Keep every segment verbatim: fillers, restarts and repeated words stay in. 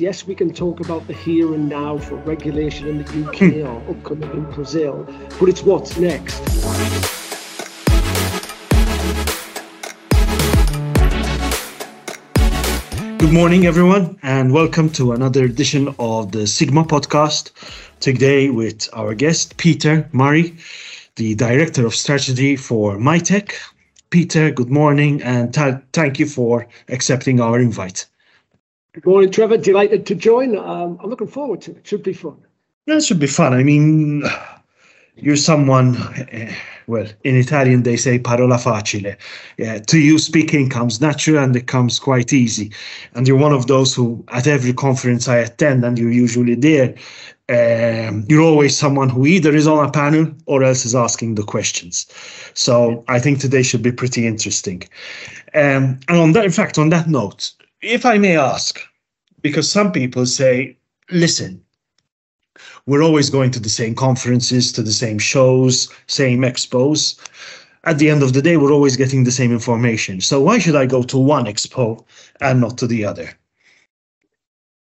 Yes, we can talk about the here and now for regulation in the U K or upcoming in Brazil, but it's what's next. Good morning, everyone, and welcome to another edition of the SiGMA Podcast. Today with our guest, Peter Murray, the Director of Strategy for Mitek. Peter, good morning, and th- thank you for accepting our invite. Good morning, Trevor. Delighted to join. Um, I'm looking forward to it. Should be fun. Yeah, it should be fun. I mean, you're someone, uh, well, in Italian they say parola facile. Yeah, to you, speaking comes natural and it comes quite easy. And you're one of those who, at every conference I attend, and you're usually there, um, you're always someone who either is on a panel or else is asking the questions. So I think today should be pretty interesting. Um, and on that, in fact, on that note, if I may ask, because some people say, listen, we're always going to the same conferences, to the same shows, same expos. At the end of the day, we're always getting the same information. So why should I go to one expo and not to the other?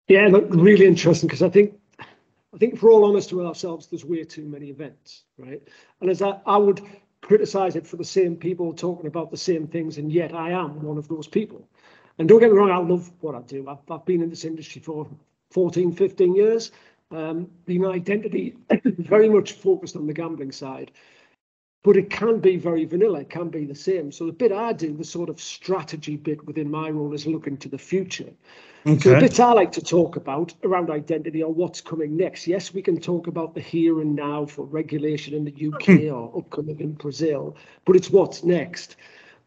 Yeah, look, really interesting, because I think I think if we're all honest with ourselves, there's way too many events, right? And as I, I would criticize it for the same people talking about the same things, and yet I am one of those people. And don't get me wrong, I love what I do. I've, I've been in this industry for fourteen, fifteen years. Um, my identity very much focused on the gambling side. But it can be very vanilla. It can be the same. So the bit I do, the sort of strategy bit within my role, is looking to the future. Okay. So the bits I like to talk about around identity are what's coming next. Yes, we can talk about the here and now for regulation in the U K or upcoming in Brazil, but it's what's next.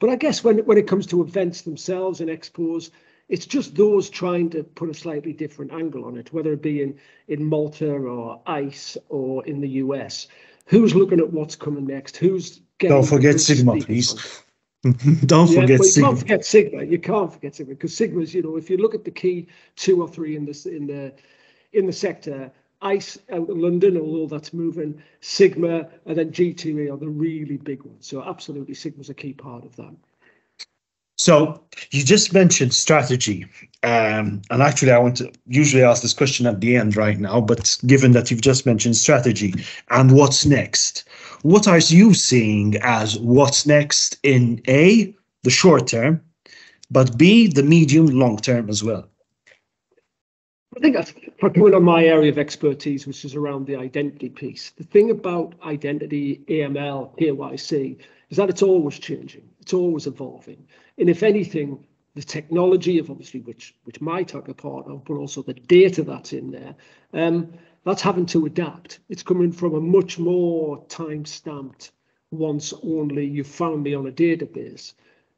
But I guess when, when it comes to events themselves and expos, it's just those trying to put a slightly different angle on it, whether it be in, in Malta or ICE or in the U S. Who's looking at what's coming next? Who's getting... Don't forget SiGMA, please. Don't yeah, forget SiGMA. You can't forget SiGMA. You can't forget SiGMA, because SiGMA is, you know, if you look at the key two or three in, this, in, the, in the sector, ICE out of London, although that's moving, SiGMA, and then G T E are the really big ones. So absolutely, SiGMA's a key part of that. So you just mentioned strategy. Um, and actually, I want to usually ask this question at the end right now, but given that you've just mentioned strategy and what's next, what are you seeing as what's next in A, the short term, but B, the medium, long term as well? I think that's probably on my area of expertise, which is around the identity piece. The thing about identity, A M L, K Y C, is that it's always changing. It's always evolving. And if anything, the technology of obviously which which my took a part of, but also the data that's in there, um, that's having to adapt. It's coming from a much more time-stamped, once only you found me on a database,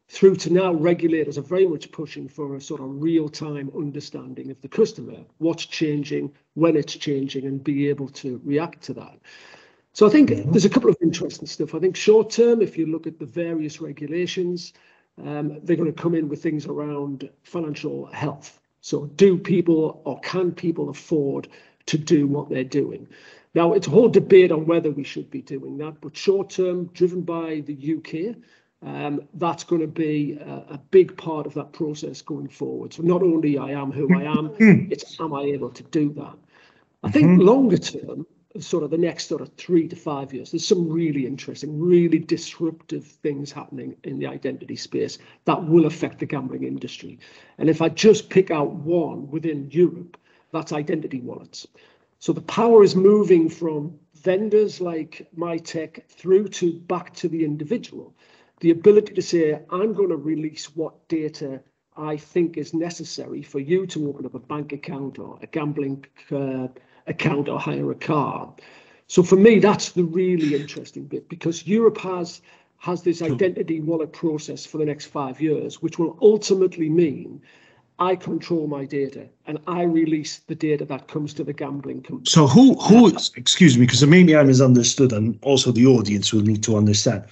through to now regulators are very much pushing for a sort of real-time understanding of the customer, what's changing, when it's changing, and be able to react to that. So I think there's a couple of interesting stuff. I think short-term, if you look at the various regulations, um, they're going to come in with things around financial health. So do people or can people afford to do what they're doing? Now, it's a whole debate on whether we should be doing that, but short-term, driven by the U K, Um, that's going to be a, a big part of that process going forward. So not only I am who I am, it's am I able to do that? I think mm-hmm. longer term, sort of the next sort of three to five years, there's some really interesting, really disruptive things happening in the identity space that will affect the gambling industry. And if I just pick out one within Europe, that's identity wallets. So the power is moving from vendors like Mitek through to back to the individual. The ability to say, I'm going to release what data I think is necessary for you to open up a bank account or a gambling uh, account or hire a car. So for me, that's the really interesting bit, because Europe has has this identity wallet process for the next five years, which will ultimately mean I control my data and I release the data that comes to the gambling company. So who, who excuse me, because maybe I misunderstood, and also the audience will need to understand.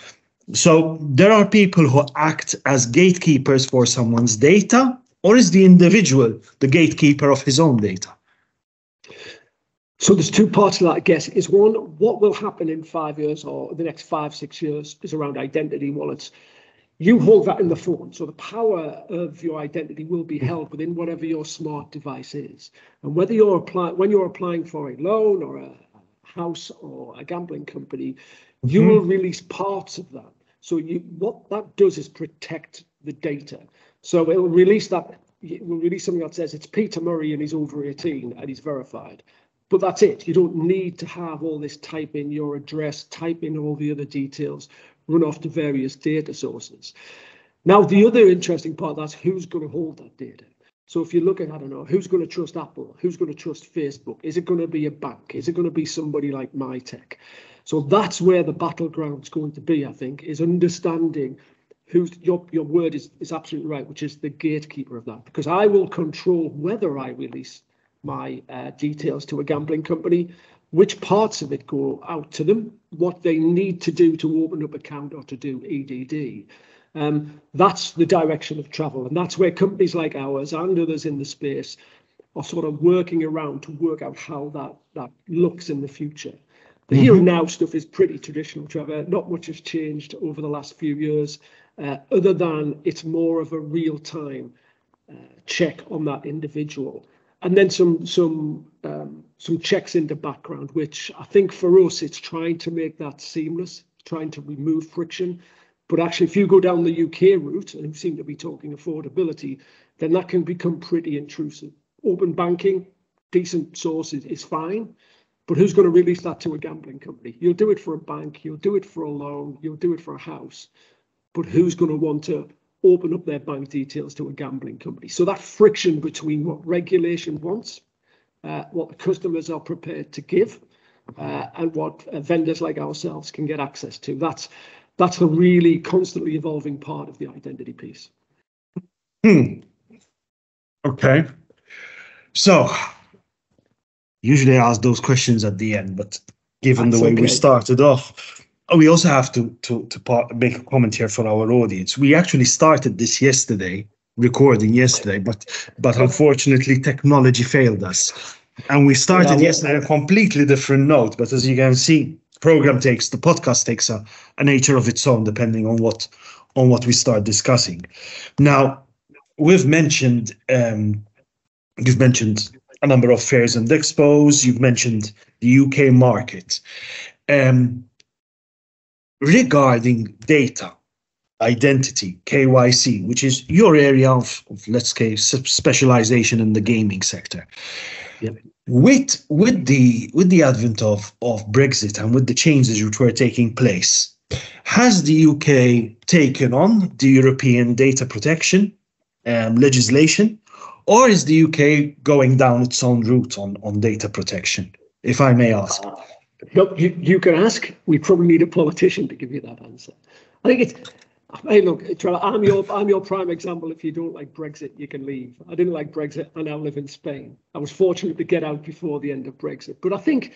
So there are people who act as gatekeepers for someone's data, or is the individual the gatekeeper of his own data? So there's two parts to that, I guess. Is one, what will happen in five years or the next five, six years is around identity wallets. you hold that in the phone. So the power of your identity will be held within whatever your smart device is. And whether you're applying, when you're applying for a loan or a house or a gambling company, you mm-hmm. will release parts of that. So you, what that does is protect the data. So it'll release that, it will release something that says it's Peter Murray and he's over eighteen and he's verified. But that's it. You don't need to have all this, type in your address, type in all the other details, run off to various data sources. Now, the other interesting part, that's who's going to hold that data. So if you look at, I don't know, who's going to trust Apple? Who's going to trust Facebook? Is it going to be a bank? Is it going to be somebody like Mitek? So that's where the battleground's going to be, I think, is understanding who's, your, your word is, is absolutely right, which is the gatekeeper of that. Because I will control whether I release my uh, details to a gambling company, which parts of it go out to them, what they need to do to open up account or to do E D D. Um, that's the direction of travel. And that's where companies like ours and others in the space are sort of working around to work out how that, that looks in the future. The mm-hmm. here and now stuff is pretty traditional, Trevor. Not much has changed over the last few years, uh, other than it's more of a real-time uh, check on that individual. And then some some um, some checks in the background, which I think for us, it's trying to make that seamless, trying to remove friction. But actually, if you go down the U K route, and we seem to be talking affordability, then that can become pretty intrusive. Open banking, decent source is, is fine, but who's going to release that to a gambling company? You'll do it for a bank, you'll do it for a loan, you'll do it for a house, but who's going to want to open up their bank details to a gambling company? So that friction between what regulation wants, uh, what the customers are prepared to give, uh, and what uh, vendors like ourselves can get access to, that's that's a really constantly evolving part of the identity piece. Hmm. Okay. So usually I ask those questions at the end, but given that's the way okay. we started off, we also have to to to part, make a comment here for our audience. We actually started this yesterday, recording yesterday, but but unfortunately technology failed us, and we started yeah, yesterday on a completely different note. But as you can see, program takes the podcast takes a, a nature of its own depending on what on what we start discussing. Now, we've mentioned um, you've mentioned a number of fairs and expos. You've mentioned the U K market. Um, Regarding data, identity, K Y C, which is your area of, of let's say, specialization in the gaming sector. Yep. With with the with the advent of, of Brexit and with the changes which were taking place, has the U K taken on the European data protection um, legislation, or is the U K going down its own route on, on data protection, if I may ask? Nope, you, you can ask. We probably need a politician to give you that answer. I think it's, hey, look, I'm your, I'm your prime example. If you don't like Brexit, you can leave. I didn't like Brexit. I now live in Spain. I was fortunate to get out before the end of Brexit. But I think,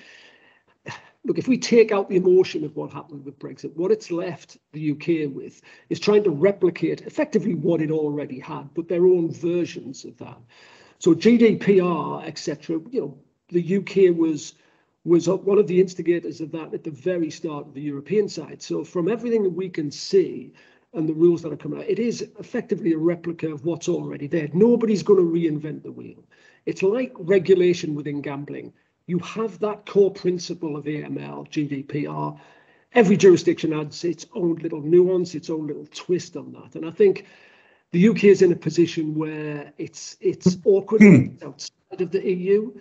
look, if we take out the emotion of what happened with Brexit, what it's left the U K with is trying to replicate effectively what it already had, but their own versions of that. So G D P R, et cetera, you know, the U K was... was one of the instigators of that at the very start of the European side. So from everything that we can see and the rules that are coming out, it is effectively a replica of what's already there. Nobody's going to reinvent the wheel. It's like regulation within gambling. You have that core principle of A M L, G D P R. Every jurisdiction adds its own little nuance, its own little twist on that. And I think the U K is in a position where it's it's awkward outside of the E U.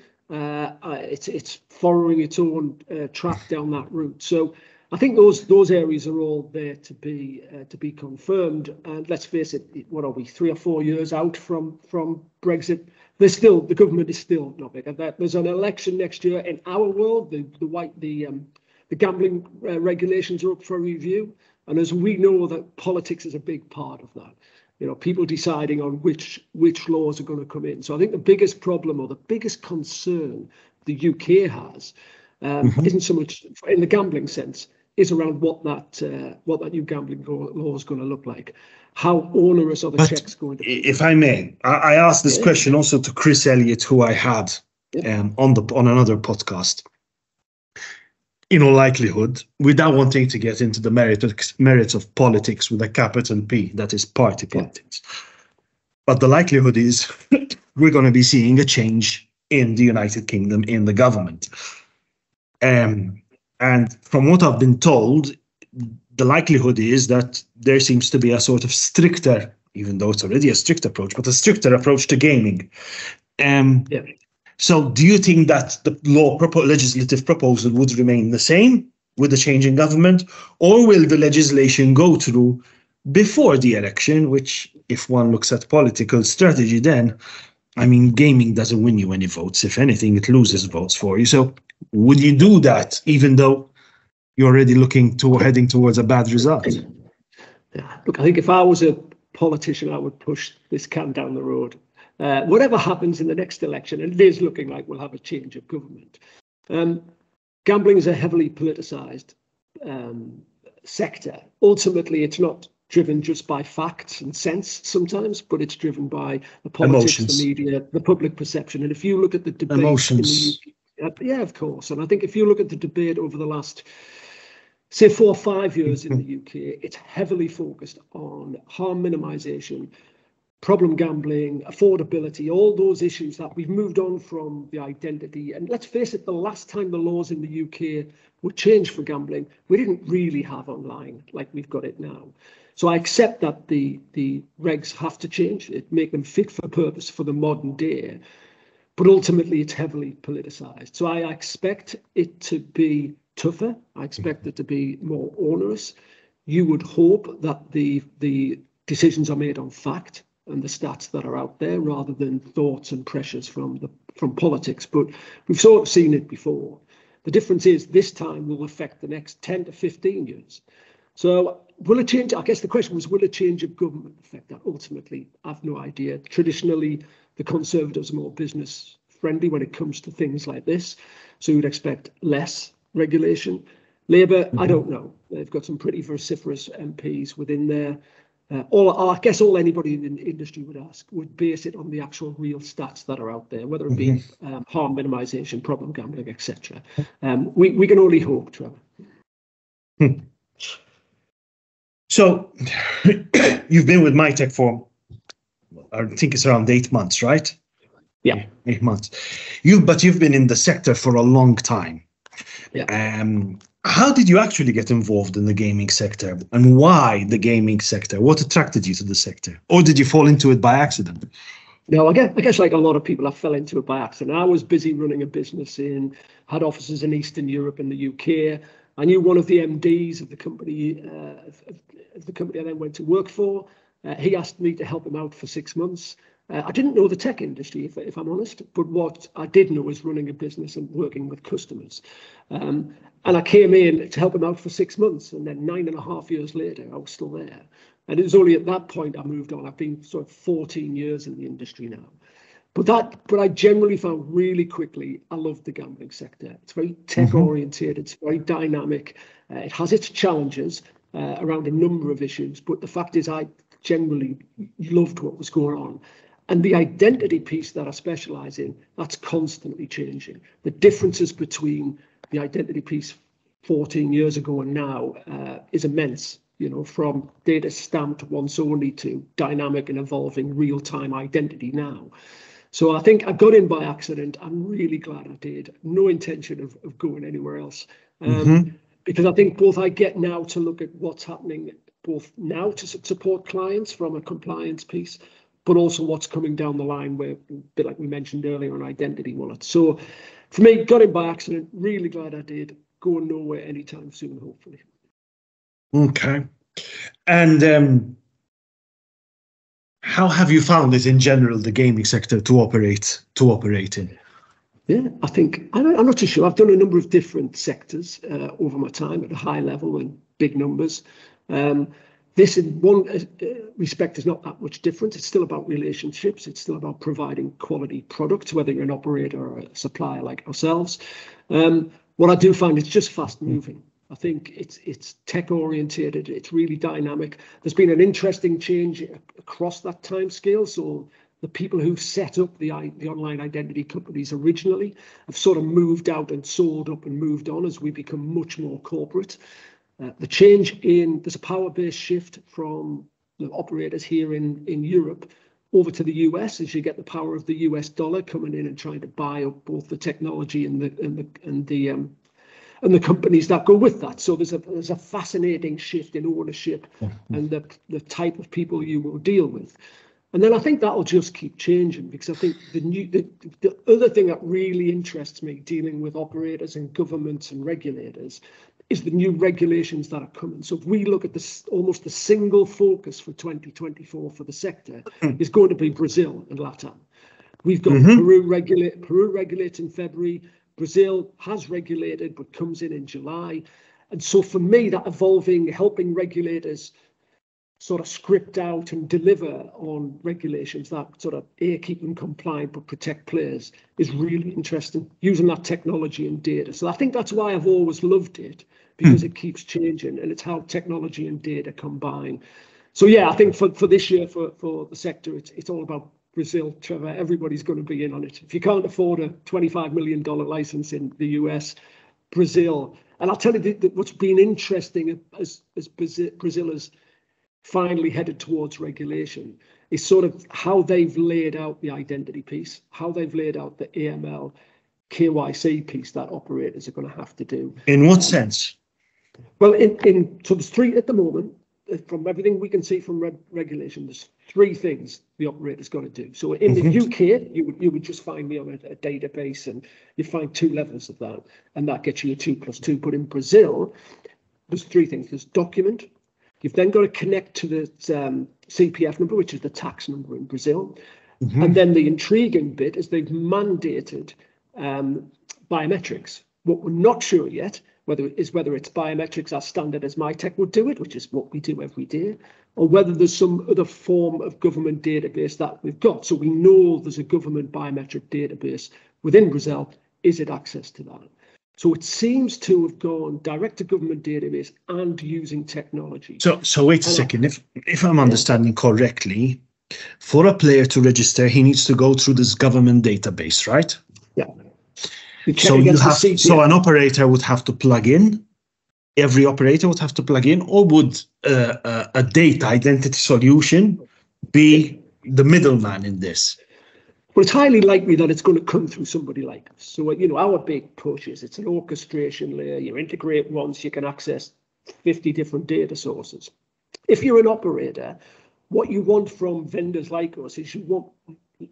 Uh, it's it's following its own uh, track down that route. So I think those those areas are all there to be uh, to be confirmed. And let's face it, what are we, three or four years out from from Brexit? There's still the government is still not big. There's an election next year in our world. The the white the um, the gambling uh, regulations are up for review, and as we know, that politics is a big part of that. You know, people deciding on which which laws are going to come in. So I think the biggest problem or the biggest concern the U K has um, mm-hmm. isn't so much in the gambling sense, is around what that uh, what that new gambling law is going to look like. How onerous are the but checks going to be? If I may, I, I asked this yeah. question also to Chris Elliott, who I had yeah. um, on the on another podcast. in all likelihood, without wanting to get into the merits, merits of politics with a capital P, that is party politics. But the likelihood is we're going to be seeing a change in the United Kingdom, in the government. Um, and from what I've been told, the likelihood is that there seems to be a sort of stricter, even though it's already a strict approach, but a stricter approach to gaming. Um, yeah. So do you think that the law propo- legislative proposal would remain the same with the change in government, or will the legislation go through before the election, which if one looks at political strategy then, I mean, gaming doesn't win you any votes. If anything, it loses votes for you. So would you do that even though you're already looking to heading towards a bad result? Yeah. Look, I think if I was a politician, I would push this can down the road. Uh, whatever happens in the next election, and it is looking like we'll have a change of government, um, gambling is a heavily politicised um, sector. Ultimately, it's not driven just by facts and sense sometimes, but it's driven by the politics, emotions, the media, the public perception. And if you look at the debate... Emotions. In the U K, uh, yeah, of course. And I think if you look at the debate over the last... say four or five years in the U K, it's heavily focused on harm minimisation, problem gambling, affordability, all those issues that we've moved on from the identity. And let's face it, the last time the laws in the U K were changed for gambling, we didn't really have online like we've got it now. So I accept that the, the regs have to change, it make them fit for purpose for the modern day, but ultimately it's heavily politicised. So I expect it to be tougher. I expect it to be more onerous. You would hope that the the decisions are made on fact and the stats that are out there rather than thoughts and pressures from the from politics. But we've sort of seen it before. The difference is this time will affect the next ten to fifteen years. So will it change? I guess the question was, will a change of government affect that? Ultimately, I've no idea. Traditionally, the Conservatives are more business friendly when it comes to things like this. So you'd expect less regulation. Labour, mm-hmm. I don't know. They've got some pretty vociferous M Ps within there. Uh, all, I guess all anybody in the industry would ask would base it on the actual real stats that are out there, whether it be mm-hmm. um, harm minimisation, problem gambling, et cetera. Um, we, we can only hope, Trevor. Hmm. So you've been with Mitek for, I think it's around eight months, right? Yeah. Eight months. You, but you've been in the sector for a long time. Yeah. Um, how did you actually get involved in the gaming sector, and why the gaming sector? What attracted you to the sector, or did you fall into it by accident? No, I guess, I guess like a lot of people, I fell into it by accident. I was busy running a business in, had offices in Eastern Europe and the U K. I knew one of the M Ds of the company, uh, of the company I then went to work for. Uh, he asked me to help him out for six months. Uh, I didn't know the tech industry, if, if I'm honest, but what I did know was running a business and working with customers. Um, and I came in to help him out for six months, and then nine and a half years later, I was still there. And it was only at that point I moved on. I've been sort of fourteen years in the industry now. But that, but I generally found really quickly, I love the gambling sector. It's very tech oriented. Mm-hmm. It's very dynamic. Uh, it has its challenges uh, around a number of issues. But the fact is, I generally loved what was going on. And the identity piece that I specialise in, that's constantly changing. The differences between the identity piece fourteen years ago and now uh, is immense, you know, from data stamped once only to dynamic and evolving real-time identity now. So I think I got in by accident. I'm really glad I did. No intention of, of going anywhere else. Um, mm-hmm. Because I think both I get now to look at what's happening both now to support clients from a compliance piece, but also what's coming down the line, where, a bit like we mentioned earlier, on identity wallets. So for me, got in by accident, really glad I did, going nowhere anytime soon, hopefully. Okay. And um, how have you found it in general, the gaming sector, to operate to operate in? Yeah, I think, I'm not too sure. I've done a number of different sectors uh, over my time at a high level and big numbers. Um, This in one respect is not that much different. It's still about relationships. It's still about providing quality products, whether you're an operator or a supplier like ourselves. Um, what I do find is just fast moving. I think it's it's tech oriented. It's really dynamic. There's been an interesting change across that time scale. So the people who set up the the online identity companies originally have sort of moved out and sold up and moved on as we become much more corporate. Uh, the change in, there's a power-based shift from the operators here in, in Europe over to the U S as you get the power of the U S dollar coming in and trying to buy up both the technology and the and the and the um, and the companies that go with that. So there's a there's a fascinating shift in ownership and the the type of people you will deal with. And then I think that'll just keep changing, because I think the new the, the other thing that really interests me dealing with operators and governments and regulators is the new regulations that are coming. So if we look at this, almost the single focus for twenty twenty-four for the sector is going to be Brazil and Latam. We've got mm-hmm. Peru regulate, Peru regulates in February. Brazil has regulated but comes in in July. And so for me, that evolving, helping regulators sort of script out and deliver on regulations that sort of A, keep them compliant but protect players is really interesting, using that technology and data. So I think that's why I've always loved it, because it keeps changing and it's how technology and data combine. So yeah, I think for, for this year, for, for the sector, it's it's all about Brazil, Trevor. Everybody's going to be in on it. If you can't afford a twenty-five million dollars license in the U S, Brazil. And I'll tell you that, that what's been interesting as, as Brazil is finally headed towards regulation is sort of how they've laid out the identity piece, how they've laid out the A M L, K Y C piece that operators are going to have to do. In what sense? Well, in, in so there's three at the moment, from everything we can see from re regulation, there's three things the operator's got to do. So in the U K, you would, you would just find me on a, a database, and you find two levels of that, and that gets you a two plus two. But in Brazil, there's three things. There's document. You've then got to connect to the um, C P F number, which is the tax number in Brazil. Mm-hmm. And then the intriguing bit is they've mandated um, biometrics. What we're not sure yet whether it is whether it's biometrics as standard as Mitek would do it, which is what we do every day, or whether there's some other form of government database that we've got. So we know there's a government biometric database within Brazil. Is it access to that? So it seems to have gone direct to government database and using technology. So, so wait a and second. I, if if I'm understanding correctly, for a player to register, he needs to go through this government database, right? Yeah. So you have, so an operator would have to plug in. Every operator would have to plug in, or would uh, uh, a data identity solution be the middleman in this? Well, it's highly likely that it's going to come through somebody like us. So, you know, our big push is it's an orchestration layer. You integrate once, you can access fifty different data sources. If you're an operator, what you want from vendors like us is you want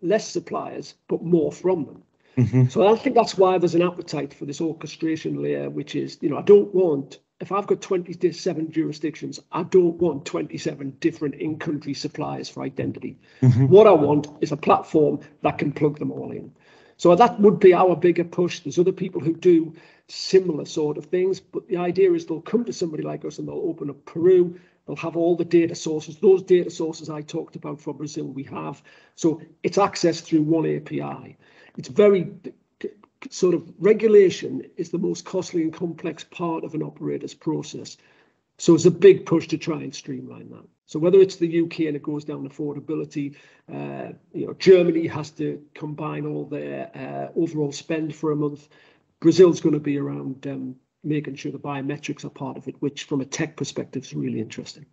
less suppliers, but more from them. Mm-hmm. So I think that's why there's an appetite for this orchestration layer, which is, you know, I don't want, if I've got twenty-seven jurisdictions, I don't want twenty-seven different in-country suppliers for identity. Mm-hmm. What I want is a platform that can plug them all in. So that would be our bigger push. There's other people who do similar sort of things, but the idea is they'll come to somebody like us and they'll open up Peru. They'll have all the data sources. Those data sources I talked about for Brazil, we have. So it's accessed through one A P I. It's very sort of regulation is the most costly and complex part of an operator's process. So it's a big push to try and streamline that. So whether it's the U K and it goes down affordability, uh, you know, Germany has to combine all their uh, overall spend for a month. Brazil's going to be around um, making sure the biometrics are part of it, which from a tech perspective is really interesting.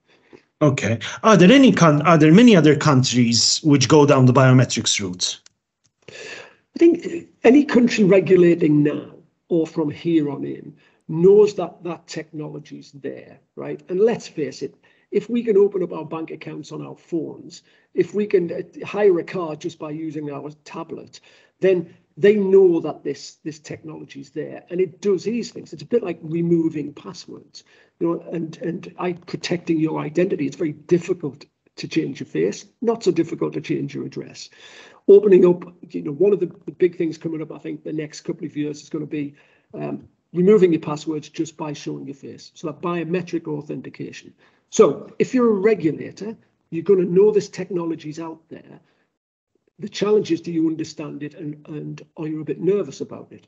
Okay. Are there any are there many other countries which go down the biometrics route? I think any country regulating now or from here on in knows that that technology's there, right? And let's face it, if we can open up our bank accounts on our phones, if we can hire a car just by using our tablet, then they know that this this technology's there and it does these things. It's a bit like removing passwords, you know, and and I, protecting your identity. It's very difficult to change your face, not so difficult to change your address. Opening up, you know, one of the, the big things coming up, I think, the next couple of years is going to be um, removing your passwords just by showing your face. So that biometric authentication. So if you're a regulator, you're going to know this technology's out there. The challenge is, do you understand it and, and are you a bit nervous about it?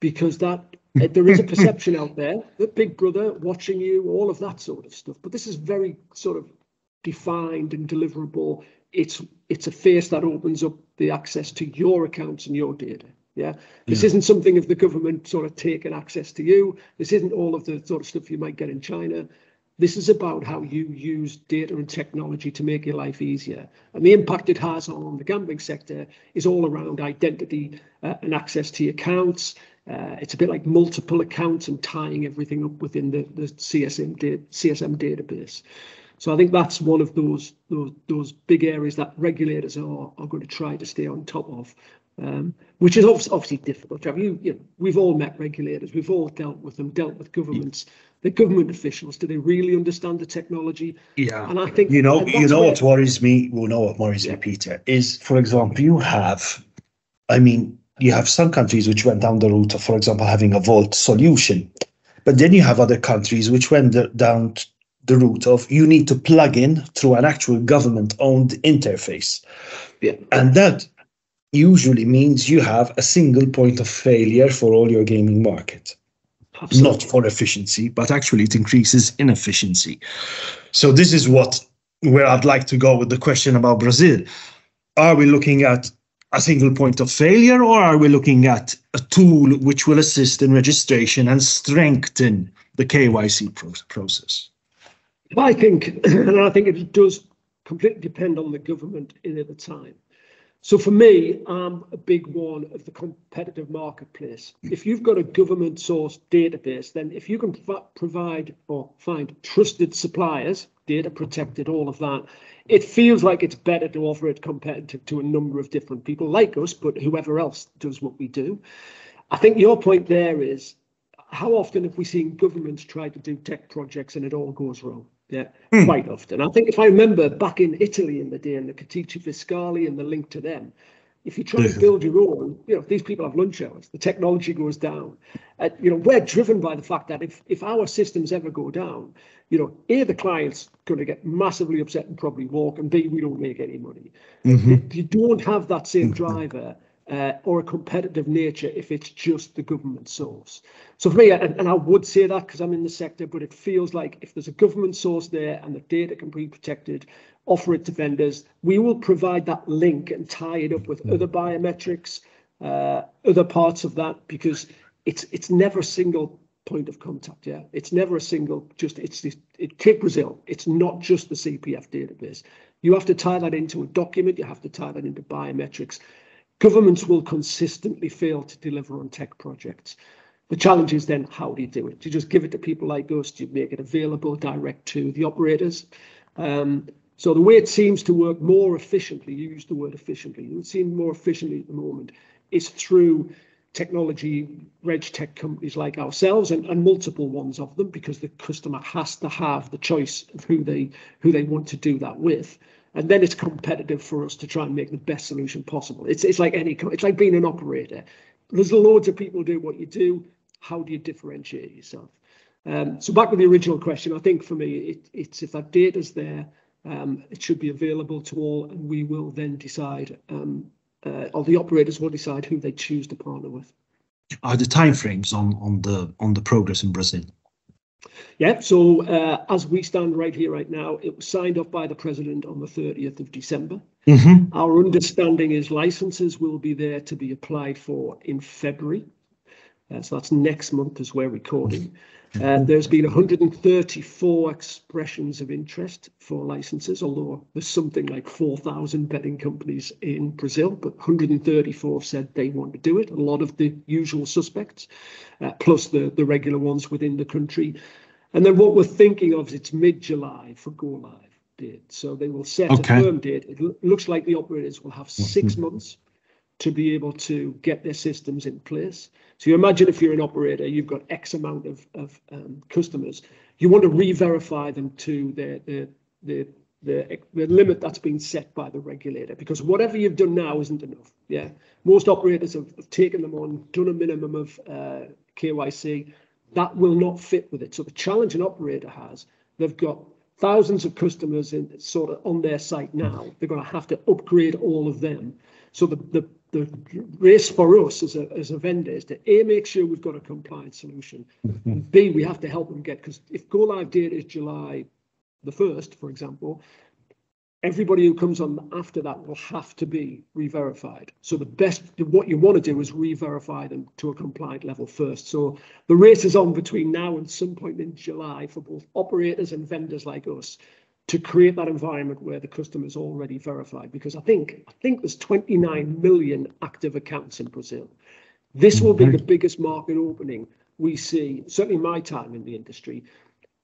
Because that there is a perception out there that Big Brother watching you, all of that sort of stuff. But this is very sort of defined and deliverable it's it's a face that opens up the access to your accounts and your data. Yeah, this yeah. isn't something of the government sort of taking access to you. This isn't all of the sort of stuff you might get in China. This is about how you use data and technology to make your life easier. And the impact it has on the gambling sector is all around identity uh, and access to your accounts. Uh, it's a bit like multiple accounts and tying everything up within the, the C S M, da- C S M database. So I think that's one of those those, those big areas that regulators are, are going to try to stay on top of. Um, which is obviously, obviously difficult. Trevor, you, you know, we've all met regulators, we've all dealt with them, dealt with governments, the government officials. Do they really understand the technology? Yeah, and I think you know. You know what worries me. Well, know what worries yeah. me, Peter, is for example, you have, I mean, you have some countries which went down the route of, for example, having a vault solution, but then you have other countries which went the, down the route of you need to plug in through an actual government-owned interface, yeah, and that usually means you have a single point of failure for all your gaming market. Absolutely. Not for efficiency, but actually it increases inefficiency. So this is what where I'd like to go with the question about Brazil. Are we looking at a single point of failure, or are we looking at a tool which will assist in registration and strengthen the K Y C pro- process? I think, and I think it does completely depend on the government in at the time. So for me, I'm a big one of the competitive marketplace. If you've got a government source database, then if you can pro- provide or find trusted suppliers, data protected, all of that, it feels like it's better to offer it competitive to a number of different people like us, but whoever else does what we do. I think your point there is, how often have we seen governments try to do tech projects and it all goes wrong? Yeah, mm. quite often. I think if I remember back in Italy in the day and the Catici Fiscali and the link to them, if you try yeah. to build your own, you know, if these people have lunch hours, the technology goes down. Uh, you know, we're driven by the fact that if, if our systems ever go down, you know, A, the client's going to get massively upset and probably walk, and B, we don't make any money. Mm-hmm. If you don't have that same mm-hmm. driver uh, or a competitive nature if it's just the government source. So for me, and, and I would say that because I'm in the sector, but it feels like if there's a government source there and the data can be protected, offer it to vendors, we will provide that link and tie it up with yeah. other biometrics, uh, other parts of that, because it's it's never a single point of contact. Yeah, it's never a single, just it's this, it take Brazil. It's not just the C P F database. You have to tie that into a document. You have to tie that into biometrics. Governments will consistently fail to deliver on tech projects. The challenge is then, how do you do it? Do you just give it to people like us? Do you make it available direct to the operators? Um, so the way it seems to work more efficiently, you use the word efficiently, it would seem more efficiently at the moment, is through technology, reg tech companies like ourselves and, and multiple ones of them, because the customer has to have the choice of who they who they want to do that with. And then it's competitive for us to try and make the best solution possible. It's it's like any it's like being an operator. There's loads of people do what you do. How do you differentiate yourself? Um, so back to the original question, I think for me, it, it's if that data's there, um, it should be available to all, and we will then decide, um, uh, or the operators will decide who they choose to partner with. Are the timeframes on on the on the progress in Brazil? Yeah, so uh, as we stand right here, right now, it was signed off by the president on the thirtieth of December. Mm-hmm. Our understanding is licenses will be there to be applied for in February. Uh, so that's next month as we're recording. Uh, there's been one hundred thirty-four expressions of interest for licenses, although there's something like four thousand betting companies in Brazil, but one hundred thirty-four said they want to do it. A lot of the usual suspects, uh, plus the, the regular ones within the country. And then what we're thinking of is it's mid-July for go-live date. So they will set okay. a firm date. It l- looks like the operators will have six mm-hmm. months to be able to get their systems in place. So you imagine if you're an operator, you've got X amount of, of um, customers. You want to re-verify them to the, the, the, the, the limit that's been set by the regulator, because whatever you've done now isn't enough. Yeah, most operators have, have taken them on, done a minimum of uh, K Y C. That will not fit with it. So the challenge an operator has, they've got thousands of customers in sort of on their site now. They're going to have to upgrade all of them. So the, the the race for us as a as a vendor is to A, make sure we've got a compliant solution. Mm-hmm. B, we have to help them get, because if go live date is July the first, for example, everybody who comes on after that will have to be re-verified. So the best, what you want to do is re-verify them to a compliant level first. So the race is on between now and some point in July for both operators and vendors like us to create that environment where the customer is already verified. Because I think, I think there's twenty-nine million active accounts in Brazil. This will be the biggest market opening we see, certainly my time in the industry.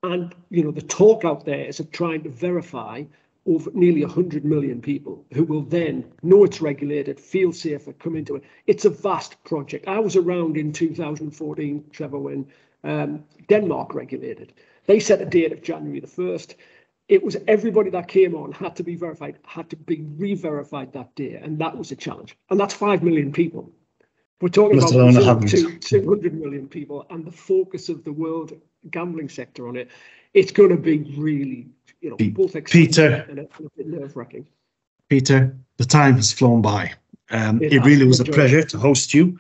And, you know, the talk out there is of trying to verify over nearly one hundred million people who will then know it's regulated, feel safer, come into it. It's a vast project. I was around in two thousand fourteen, Trevor, when um, Denmark regulated. They set a date of January the first. It was everybody that came on had to be verified, had to be re-verified that day. And that was a challenge. And that's five million people. We're talking Let about two, two hundred million people, and the focus of the world gambling sector on it. It's going to be really, you know, both Peter, and a, and a bit nerve-wracking. Peter, the time has flown by. Um, it it really was a pleasure to host you.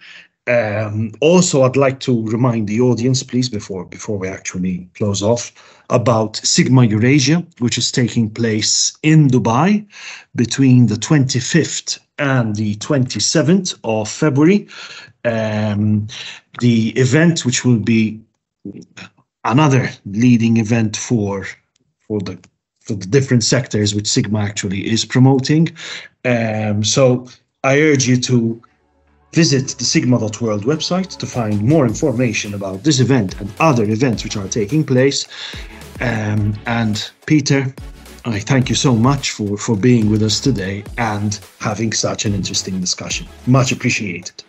Um, also, I'd like to remind the audience, please, before before we actually close off, about SiGMA Eurasia, which is taking place in Dubai between the twenty-fifth and the twenty-seventh of February. Um, the event, which will be another leading event for for the for the different sectors which SiGMA actually is promoting. Um, so I urge you to visit the sigma dot world website to find more information about this event and other events which are taking place. Um, and Peter, I thank you so much for, for being with us today and having such an interesting discussion. Much appreciated.